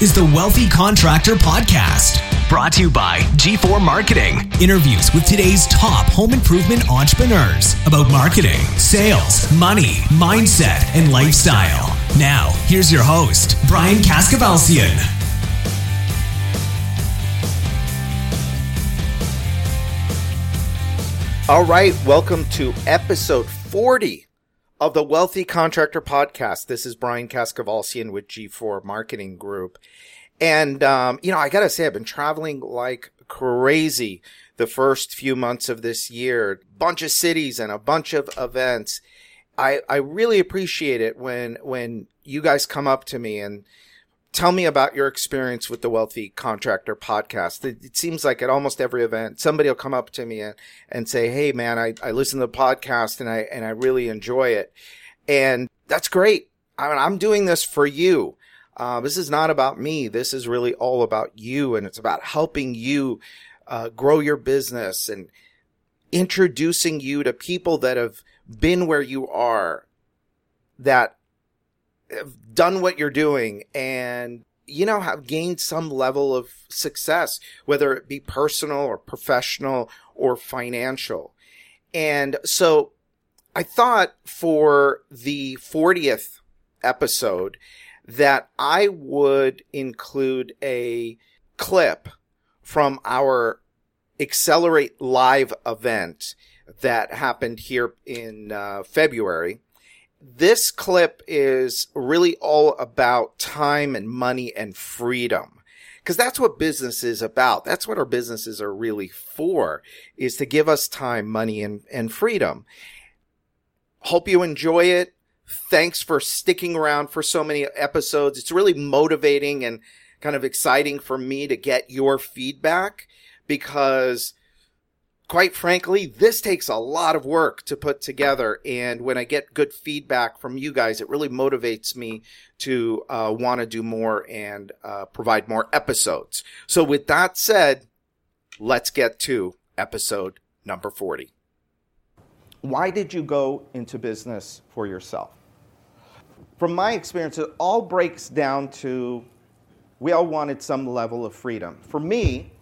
This is the Wealthy Contractor Podcast, brought to you by G4 Marketing. Interviews with today's top home improvement entrepreneurs about marketing, sales, money, mindset, and lifestyle. Now, here's your host, Brian Kaskavalciyan. All right, welcome to episode 40 of the Wealthy Contractor Podcast. This is Brian Kaskavalciyan with G4 Marketing Group. And, I got to say, I've been traveling like crazy the first few months of this year. Bunch of cities and a bunch of events. I really appreciate it when you guys come up to me and tell me about your experience with the Wealthy Contractor Podcast. It seems like at almost every event, somebody will come up to me and say, hey, man, I listen to the podcast and I really enjoy it. And that's great. I mean, I'm doing this for you. This is not about me. This is really all about you. And it's about helping you grow your business and introducing you to people that have been where you are, that have done what you're doing and, have gained some level of success, whether it be personal or professional or financial. And so I thought for the 40th episode that I would include a clip from our Accelerate Live event that happened here in February. This clip is really all about time and money and freedom, because that's what business is about. That's what our businesses are really for, is to give us time, money, and freedom. Hope you enjoy it. Thanks for sticking around for so many episodes. It's really motivating and kind of exciting for me to get your feedback, because quite frankly, this takes a lot of work to put together, and when I get good feedback from you guys, it really motivates me to want to do more and provide more episodes. So with that said, let's get to episode number 40. Why did you go into business for yourself? From my experience, it all breaks down to we all wanted some level of freedom. For me,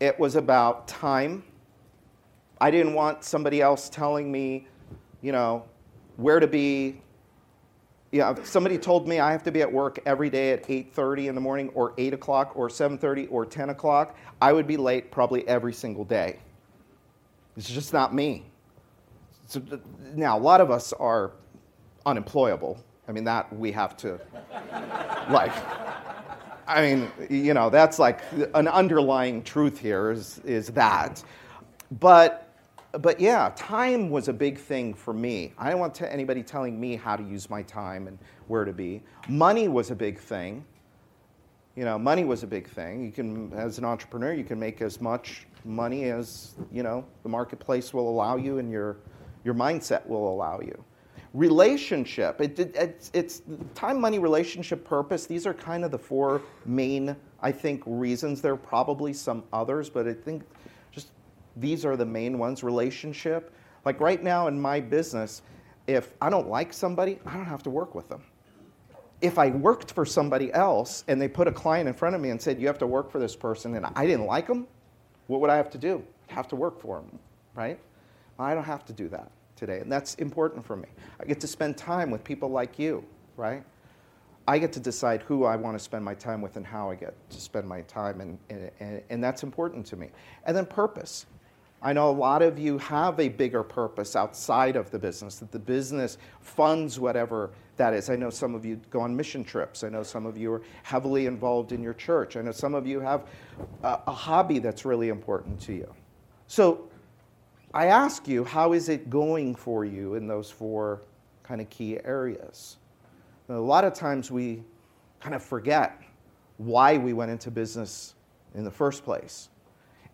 it was about time. I didn't want somebody else telling me, where to be. If somebody told me I have to be at work every day at 8:30 in the morning or 8 o'clock or 7:30 or 10 o'clock, I would be late probably every single day. It's just not me. So, now, a lot of us are unemployable. I mean, that we have to, that's like an underlying truth here is that. But yeah, time was a big thing for me. I didn't want anybody telling me how to use my time and where to be. Money was a big thing. Money was a big thing. You can, as an entrepreneur, you can make as much money as, the marketplace will allow you and your mindset will allow you. Relationship, it's time, money, relationship, purpose. These are kind of the four main, I think, reasons. There are probably some others, but I think just these are the main ones. Relationship, like right now in my business, if I don't like somebody, I don't have to work with them. If I worked for somebody else and they put a client in front of me and said, you have to work for this person, and I didn't like them, what would I have to do? I'd have to work for them, right? I don't have to do that today, and that's important for me. I get to spend time with people like you, right? I get to decide who I want to spend my time with and how I get to spend my time, and that's important to me. And then purpose. I know a lot of you have a bigger purpose outside of the business, that the business funds whatever that is. I know some of you go on mission trips. I know some of you are heavily involved in your church. I know some of you have a hobby that's really important to you. So I ask you, how is it going for you in those four kind of key areas? And a lot of times we kind of forget why we went into business in the first place.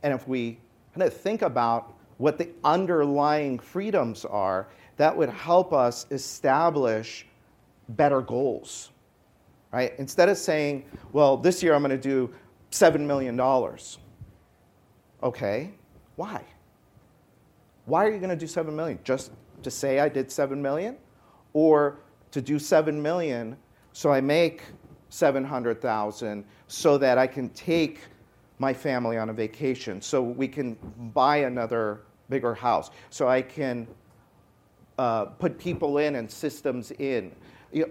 And if we kind of think about what the underlying freedoms are, that would help us establish better goals, right? Instead of saying, well, this year I'm going to do $7 million. Okay, why? Why are you going to do $7 million? Just to say I did $7 million? Or to do $7 million so I make $700,000 so that I can take my family on a vacation, so we can buy another bigger house, so I can put people in and systems in.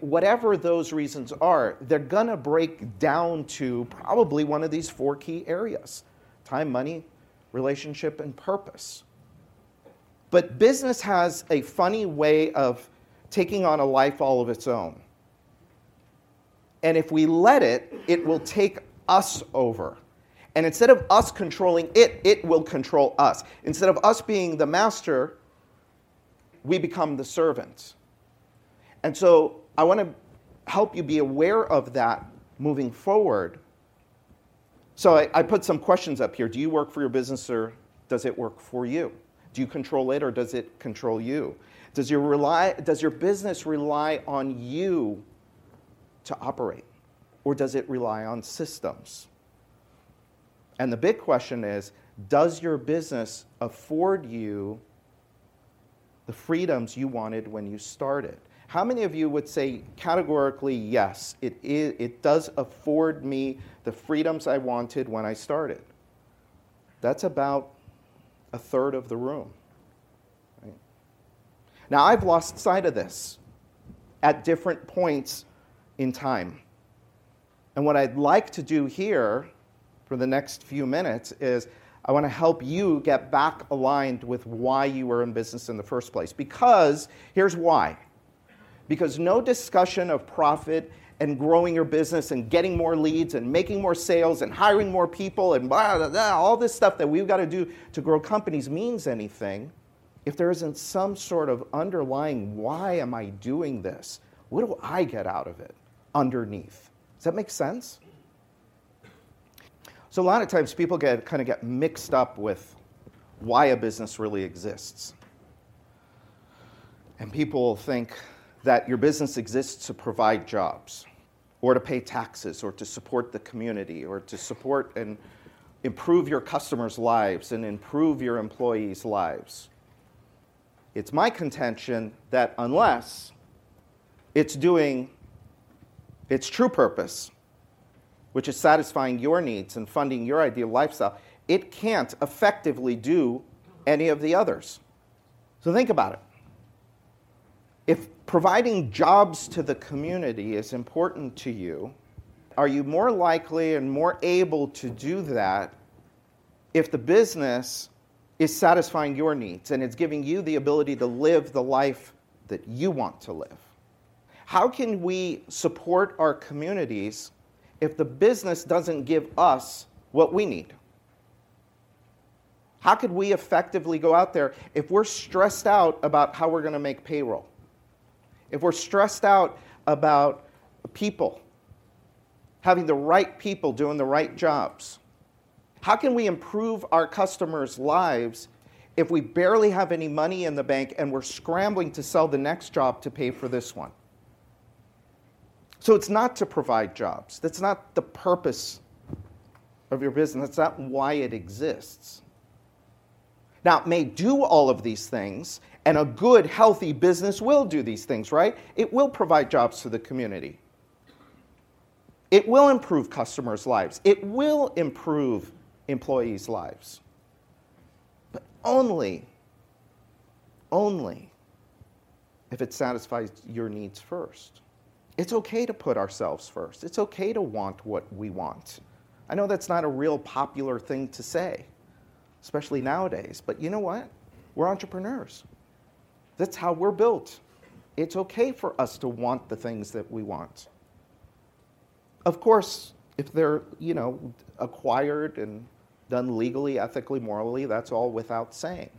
Whatever those reasons are, they're going to break down to probably one of these four key areas: time, money, relationship, and purpose. But business has a funny way of taking on a life all of its own. And if we let it, it will take us over. And instead of us controlling it, it will control us. Instead of us being the master, we become the servant. And so I want to help you be aware of that moving forward. So I put some questions up here. Do you work for your business, or does it work for you? Do you control it, or does it control you? Does your business rely on you to operate, or does it rely on systems? And the big question is, does your business afford you the freedoms you wanted when you started? How many of you would say categorically, yes, it does afford me the freedoms I wanted when I started? That's about a third of the room. Right? Now, I've lost sight of this at different points in time. And what I'd like to do here for the next few minutes is I want to help you get back aligned with why you were in business in the first place. Because here's why. Because no discussion of profit and growing your business and getting more leads and making more sales and hiring more people and blah, blah, blah, all this stuff that we've got to do to grow companies means anything if there isn't some sort of underlying, why am I doing this? What do I get out of it underneath? Does that make sense? So a lot of times people get mixed up with why a business really exists. And people think that your business exists to provide jobs, or to pay taxes, or to support the community, or to support and improve your customers' lives and improve your employees' lives. It's my contention that unless it's doing its true purpose, which is satisfying your needs and funding your ideal lifestyle, it can't effectively do any of the others. So think about it. If providing jobs to the community is important to you, are you more likely and more able to do that if the business is satisfying your needs and it's giving you the ability to live the life that you want to live? How can we support our communities if the business doesn't give us what we need? How could we effectively go out there if we're stressed out about how we're going to make payroll? If we're stressed out about people, having the right people doing the right jobs, how can we improve our customers' lives if we barely have any money in the bank and we're scrambling to sell the next job to pay for this one? So it's not to provide jobs. That's not the purpose of your business. That's not why it exists. Now, it may do all of these things, and a good, healthy business will do these things, right? It will provide jobs to the community. It will improve customers' lives. It will improve employees' lives. But only if it satisfies your needs first. It's okay to put ourselves first. It's okay to want what we want. I know that's not a real popular thing to say, especially nowadays, but you know what? We're entrepreneurs. That's how we're built. It's okay for us to want the things that we want. Of course, if they're, acquired and done legally, ethically, morally, that's all without saying.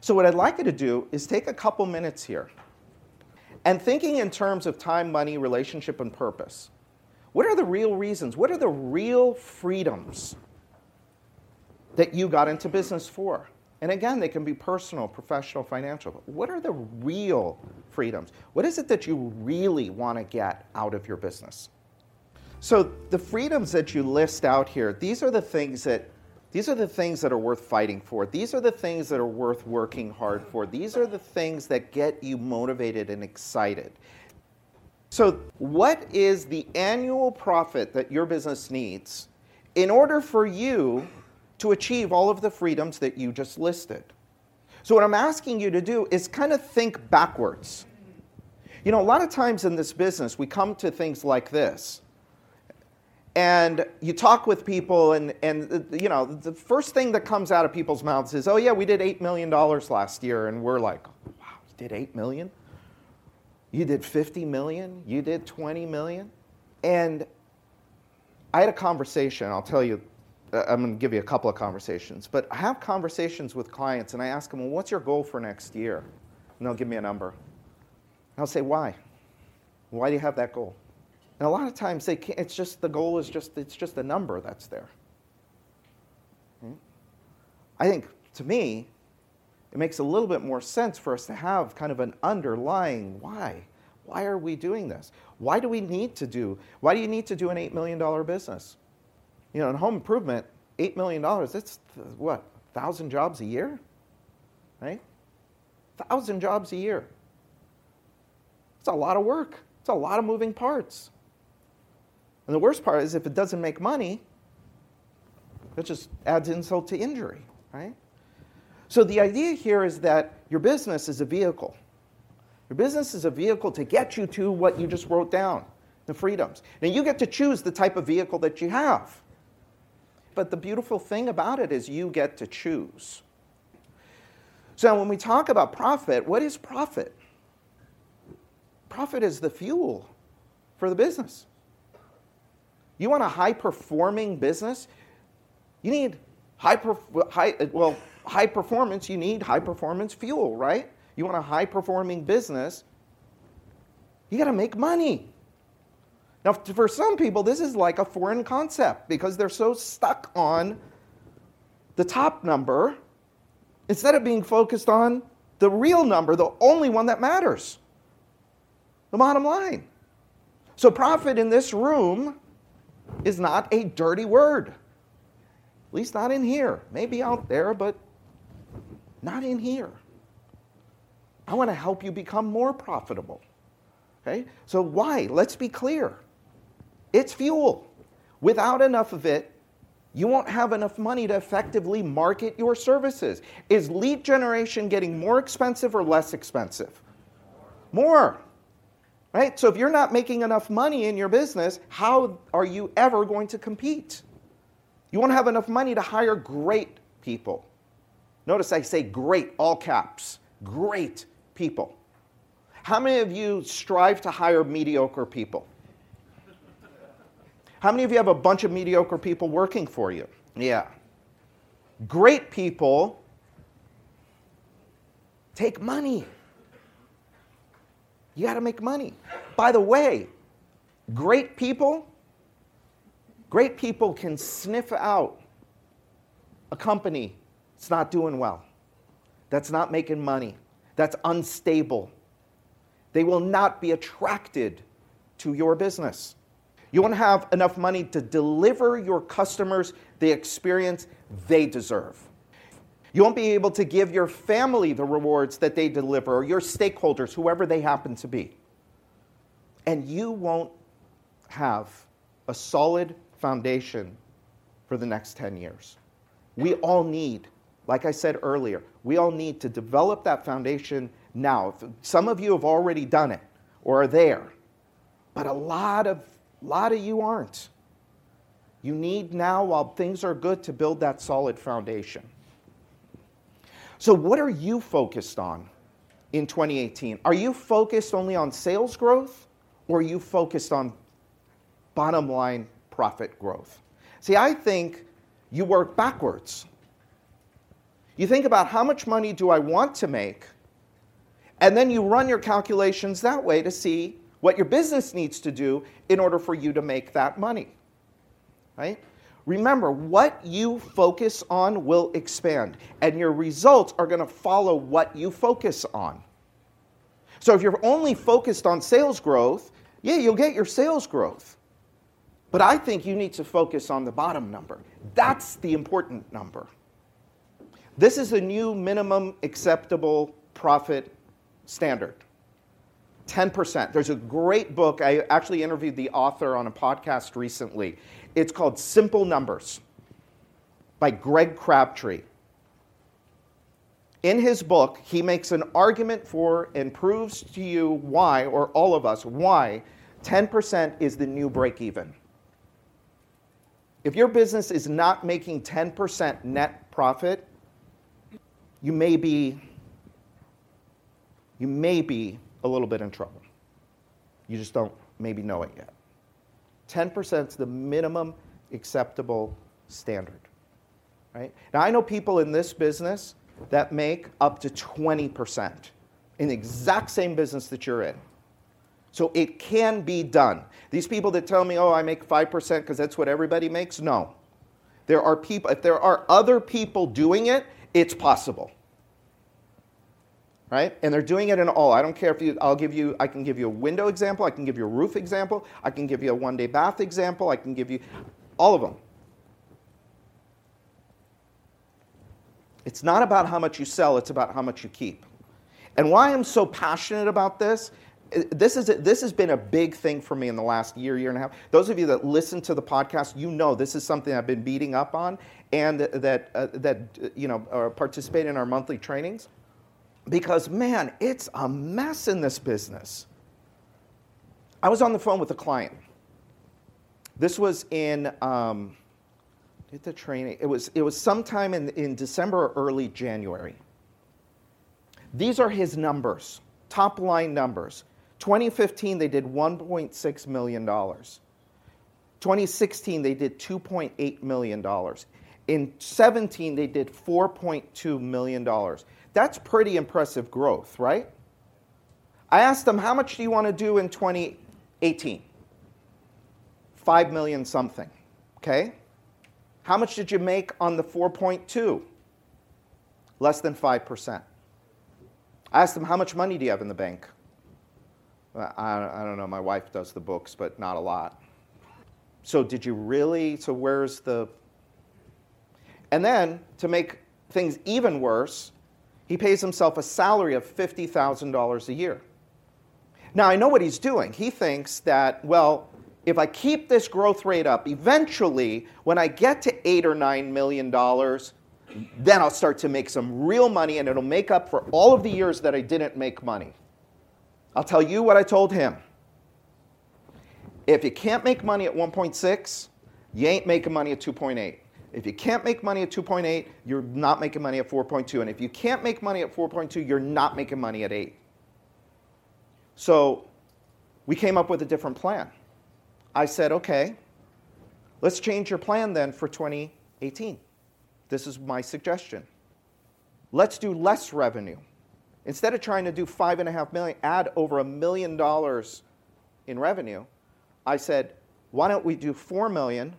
So what I'd like you to do is take a couple minutes here and thinking in terms of time, money, relationship, and purpose. What are the real reasons? What are the real freedoms that you got into business for? And again, they can be personal, professional, financial. What are the real freedoms? What is it that you really want to get out of your business? So the freedoms that you list out here, these are the things that are worth fighting for. These are the things that are worth working hard for. These are the things that get you motivated and excited. So what is the annual profit that your business needs in order for you to achieve all of the freedoms that you just listed? So what I'm asking you to do is kind of think backwards. You know, a lot of times in this business, we come to things like this. And you talk with people, and you know, the first thing that comes out of people's mouths is, oh yeah, we did $8 million last year. And we're like, wow, you did $8 million? You did $50 million? You did $20 million? And I had a conversation, I'll tell you, I'm going to give you a couple of conversations, but I have conversations with clients and I ask them, well, what's your goal for next year? And they'll give me a number. And I'll say, why? Why do you have that goal? And a lot of times they can't, it's just, the goal is just, it's just a number that's there. I think, to me, it makes a little bit more sense for us to have kind of an underlying why. Why are we doing this? Why do you need to do an $8 million business? You know, in home improvement, $8 million, that's what, 1,000 jobs a year? Right? 1,000 jobs a year. It's a lot of work. It's a lot of moving parts. And the worst part is if it doesn't make money, that just adds insult to injury, right? So the idea here is that your business is a vehicle. Your business is a vehicle to get you to what you just wrote down, the freedoms. Now you get to choose the type of vehicle that you have. But the beautiful thing about it is you get to choose. So when we talk about profit, what is profit? Profit is the fuel for the business. You want a high-performing business? You need high performance, you need high performance fuel, right? You want a high performing business, you got to make money. Now, for some people, this is like a foreign concept because they're so stuck on the top number instead of being focused on the real number, the only one that matters, the bottom line. So profit in this room is not a dirty word, at least not in here, maybe out there, but not in here. I want to help you become more profitable. Okay? So why? Let's be clear. It's fuel. Without enough of it, you won't have enough money to effectively market your services. Is lead generation getting more expensive or less expensive? More. Right? So if you're not making enough money in your business, how are you ever going to compete? You won't have enough money to hire great people. Notice I say great, all caps, great people. How many of you strive to hire mediocre people? How many of you have a bunch of mediocre people working for you? Yeah. Great people take money. You got to make money. By the way, great people can sniff out a company that's not doing well, that's not making money, that's unstable. They will not be attracted to your business. You want to have enough money to deliver your customers the experience they deserve. You won't be able to give your family the rewards that they deliver, or your stakeholders, whoever they happen to be. And you won't have a solid foundation for the next 10 years. We all need, like I said earlier, we all need to develop that foundation now. Some of you have already done it or are there, but a lot of you aren't. You need now, while things are good, to build that solid foundation. So what are you focused on in 2018? Are you focused only on sales growth, or are you focused on bottom line profit growth? See, I think you work backwards. You think about how much money do I want to make, and then you run your calculations that way to see what your business needs to do in order for you to make that money, right? Remember, what you focus on will expand, and your results are going to follow what you focus on. So if you're only focused on sales growth, yeah, you'll get your sales growth. But I think you need to focus on the bottom number. That's the important number. This is a new minimum acceptable profit standard. 10%. There's a great book. I actually interviewed the author on a podcast recently. It's called Simple Numbers by Greg Crabtree. In his book, he makes an argument for and proves to you why, or all of us, why 10% is the new break even. If your business is not making 10% net profit, you may be a little bit in trouble. You just don't maybe know it yet. 10% is the minimum acceptable standard, right? Now, I know people in this business that make up to 20% in the exact same business that you're in. So it can be done. These people that tell me, oh, I make 5% because that's what everybody makes, no. There are people. If there are other people doing it, it's possible, right? And they're doing it in all. I don't care if you. I can give you a window example. I can give you a roof example. I can give you a one-day bath example. I can give you all of them. It's not about how much you sell, it's about how much you keep. And why I'm so passionate about this has been a big thing for me in the last year and a half. Those of you that listen to the podcast, you know this is something I've been beating up on, and that participate in our monthly trainings, because, man, it's a mess in this business. I was on the phone with a client. This was in... did the training? It was sometime in December or early January. These are his numbers, top line numbers. 2015 they did $1.6 million. 2016 they did $2.8 million. In 17 they did $4.2 million. That's pretty impressive growth, right? I asked them, how much do you want to do in 2018? 5 million something, okay? How much did you make on the 4.2? Less than 5%. I asked them, how much money do you have in the bank? I don't know. My wife does the books, but not a lot. So did you really? So where's the... And then, to make things even worse, he pays himself a salary of $50,000 a year. Now, I know what he's doing. He thinks that, well, if I keep this growth rate up, eventually, when I get to $8 or $9 million, then I'll start to make some real money, and it'll make up for all of the years that I didn't make money. I'll tell you what I told him. If you can't make money at 1.6, you ain't making money at 2.8. If you can't make money at 2.8, you're not making money at 4.2. And if you can't make money at 4.2, you're not making money at 8. So we came up with a different plan. I said, okay, let's change your plan then for 2018. This is my suggestion. Let's do less revenue. Instead of trying to do $5.5 million, add over $1 million in revenue, I said, why don't we do $4 million,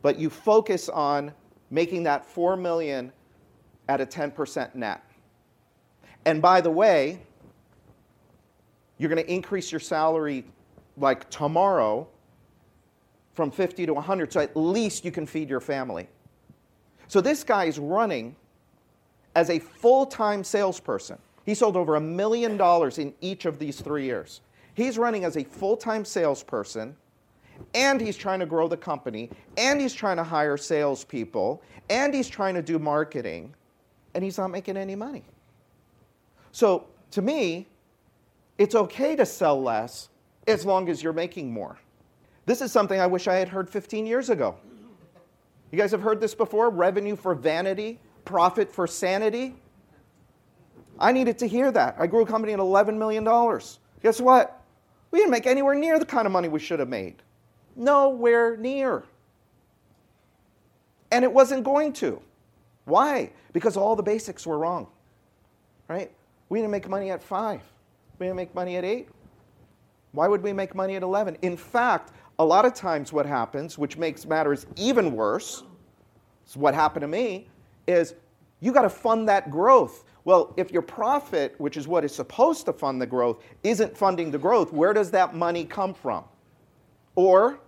but you focus on making that $4 million at a 10% net. And by the way, you're going to increase your salary like tomorrow, from 50 to 100, so at least you can feed your family. So this guy is running as a full-time salesperson. He sold over $1 million in each of these 3 years. He's running as a full-time salesperson, and he's trying to grow the company, and he's trying to hire salespeople, and he's trying to do marketing, and he's not making any money. So to me, it's okay to sell less, as long as you're making more. This is something I wish I had heard 15 years ago. You guys have heard this before? Revenue for vanity, profit for sanity. I needed to hear that. I grew a company at $11 million. Guess what? We didn't make anywhere near the kind of money we should have made. Nowhere near. And it wasn't going to. Why? Because all the basics were wrong, right? We didn't make money at 5. We didn't make money at 8. Why would we make money at 11? In fact, a lot of times what happens, which makes matters even worse, is what happened to me, is you got to fund that growth. Well, if your profit, which is what is supposed to fund the growth, isn't funding the growth, where does that money come from? Or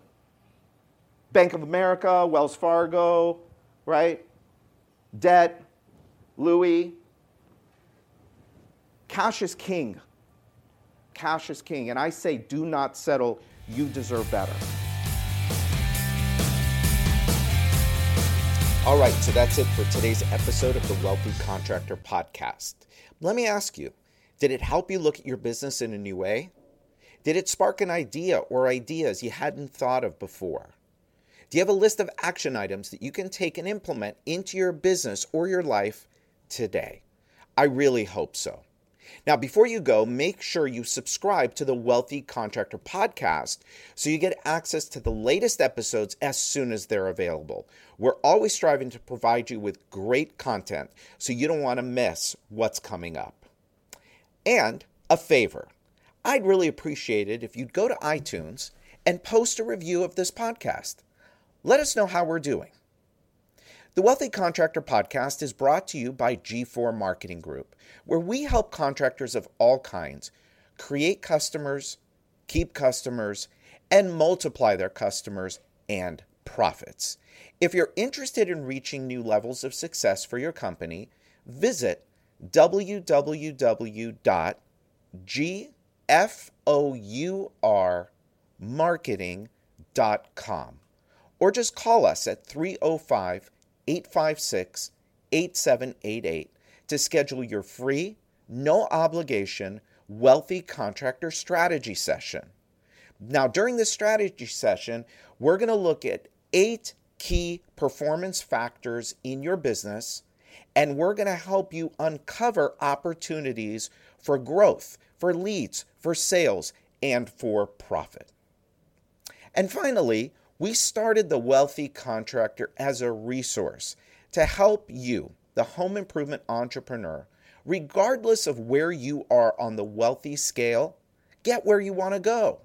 Bank of America, Wells Fargo, right? Debt, Louis. Cash is king. Cash is king. And I say, do not settle. You deserve better. All right, so that's it for today's episode of the Wealthy Contractor Podcast. Let me ask you, did it help you look at your business in a new way? Did it spark an idea or ideas you hadn't thought of before? Do you have a list of action items that you can take and implement into your business or your life today? I really hope so. Now, before you go, make sure you subscribe to the Wealthy Contractor Podcast so you get access to the latest episodes as soon as they're available. We're always striving to provide you with great content, so you don't want to miss what's coming up. And a favor, I'd really appreciate it if you'd go to iTunes and post a review of this podcast. Let us know how we're doing. The Wealthy Contractor Podcast is brought to you by G4 Marketing Group, where we help contractors of all kinds create customers, keep customers, and multiply their customers and profits. If you're interested in reaching new levels of success for your company, visit www.gformarketing.com or just call us at 305-856-8788 to schedule your free, no obligation, Wealthy Contractor Strategy Session. Now, during this strategy session, we're going to look at 8 key performance factors in your business, and we're going to help you uncover opportunities for growth, for leads, for sales, and for profit. And finally, we started the Wealthy Contractor as a resource to help you, the home improvement entrepreneur, regardless of where you are on the wealthy scale, get where you want to go.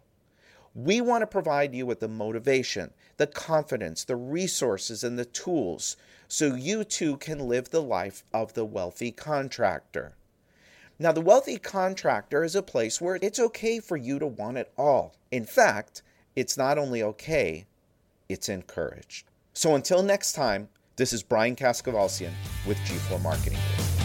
We want to provide you with the motivation, the confidence, the resources, and the tools so you too can live the life of the Wealthy Contractor. Now, the Wealthy Contractor is a place where it's okay for you to want it all. In fact, it's not only okay, it's encouraged. So until next time, this is Brian Kaskavalciyan with G4 Marketing Group.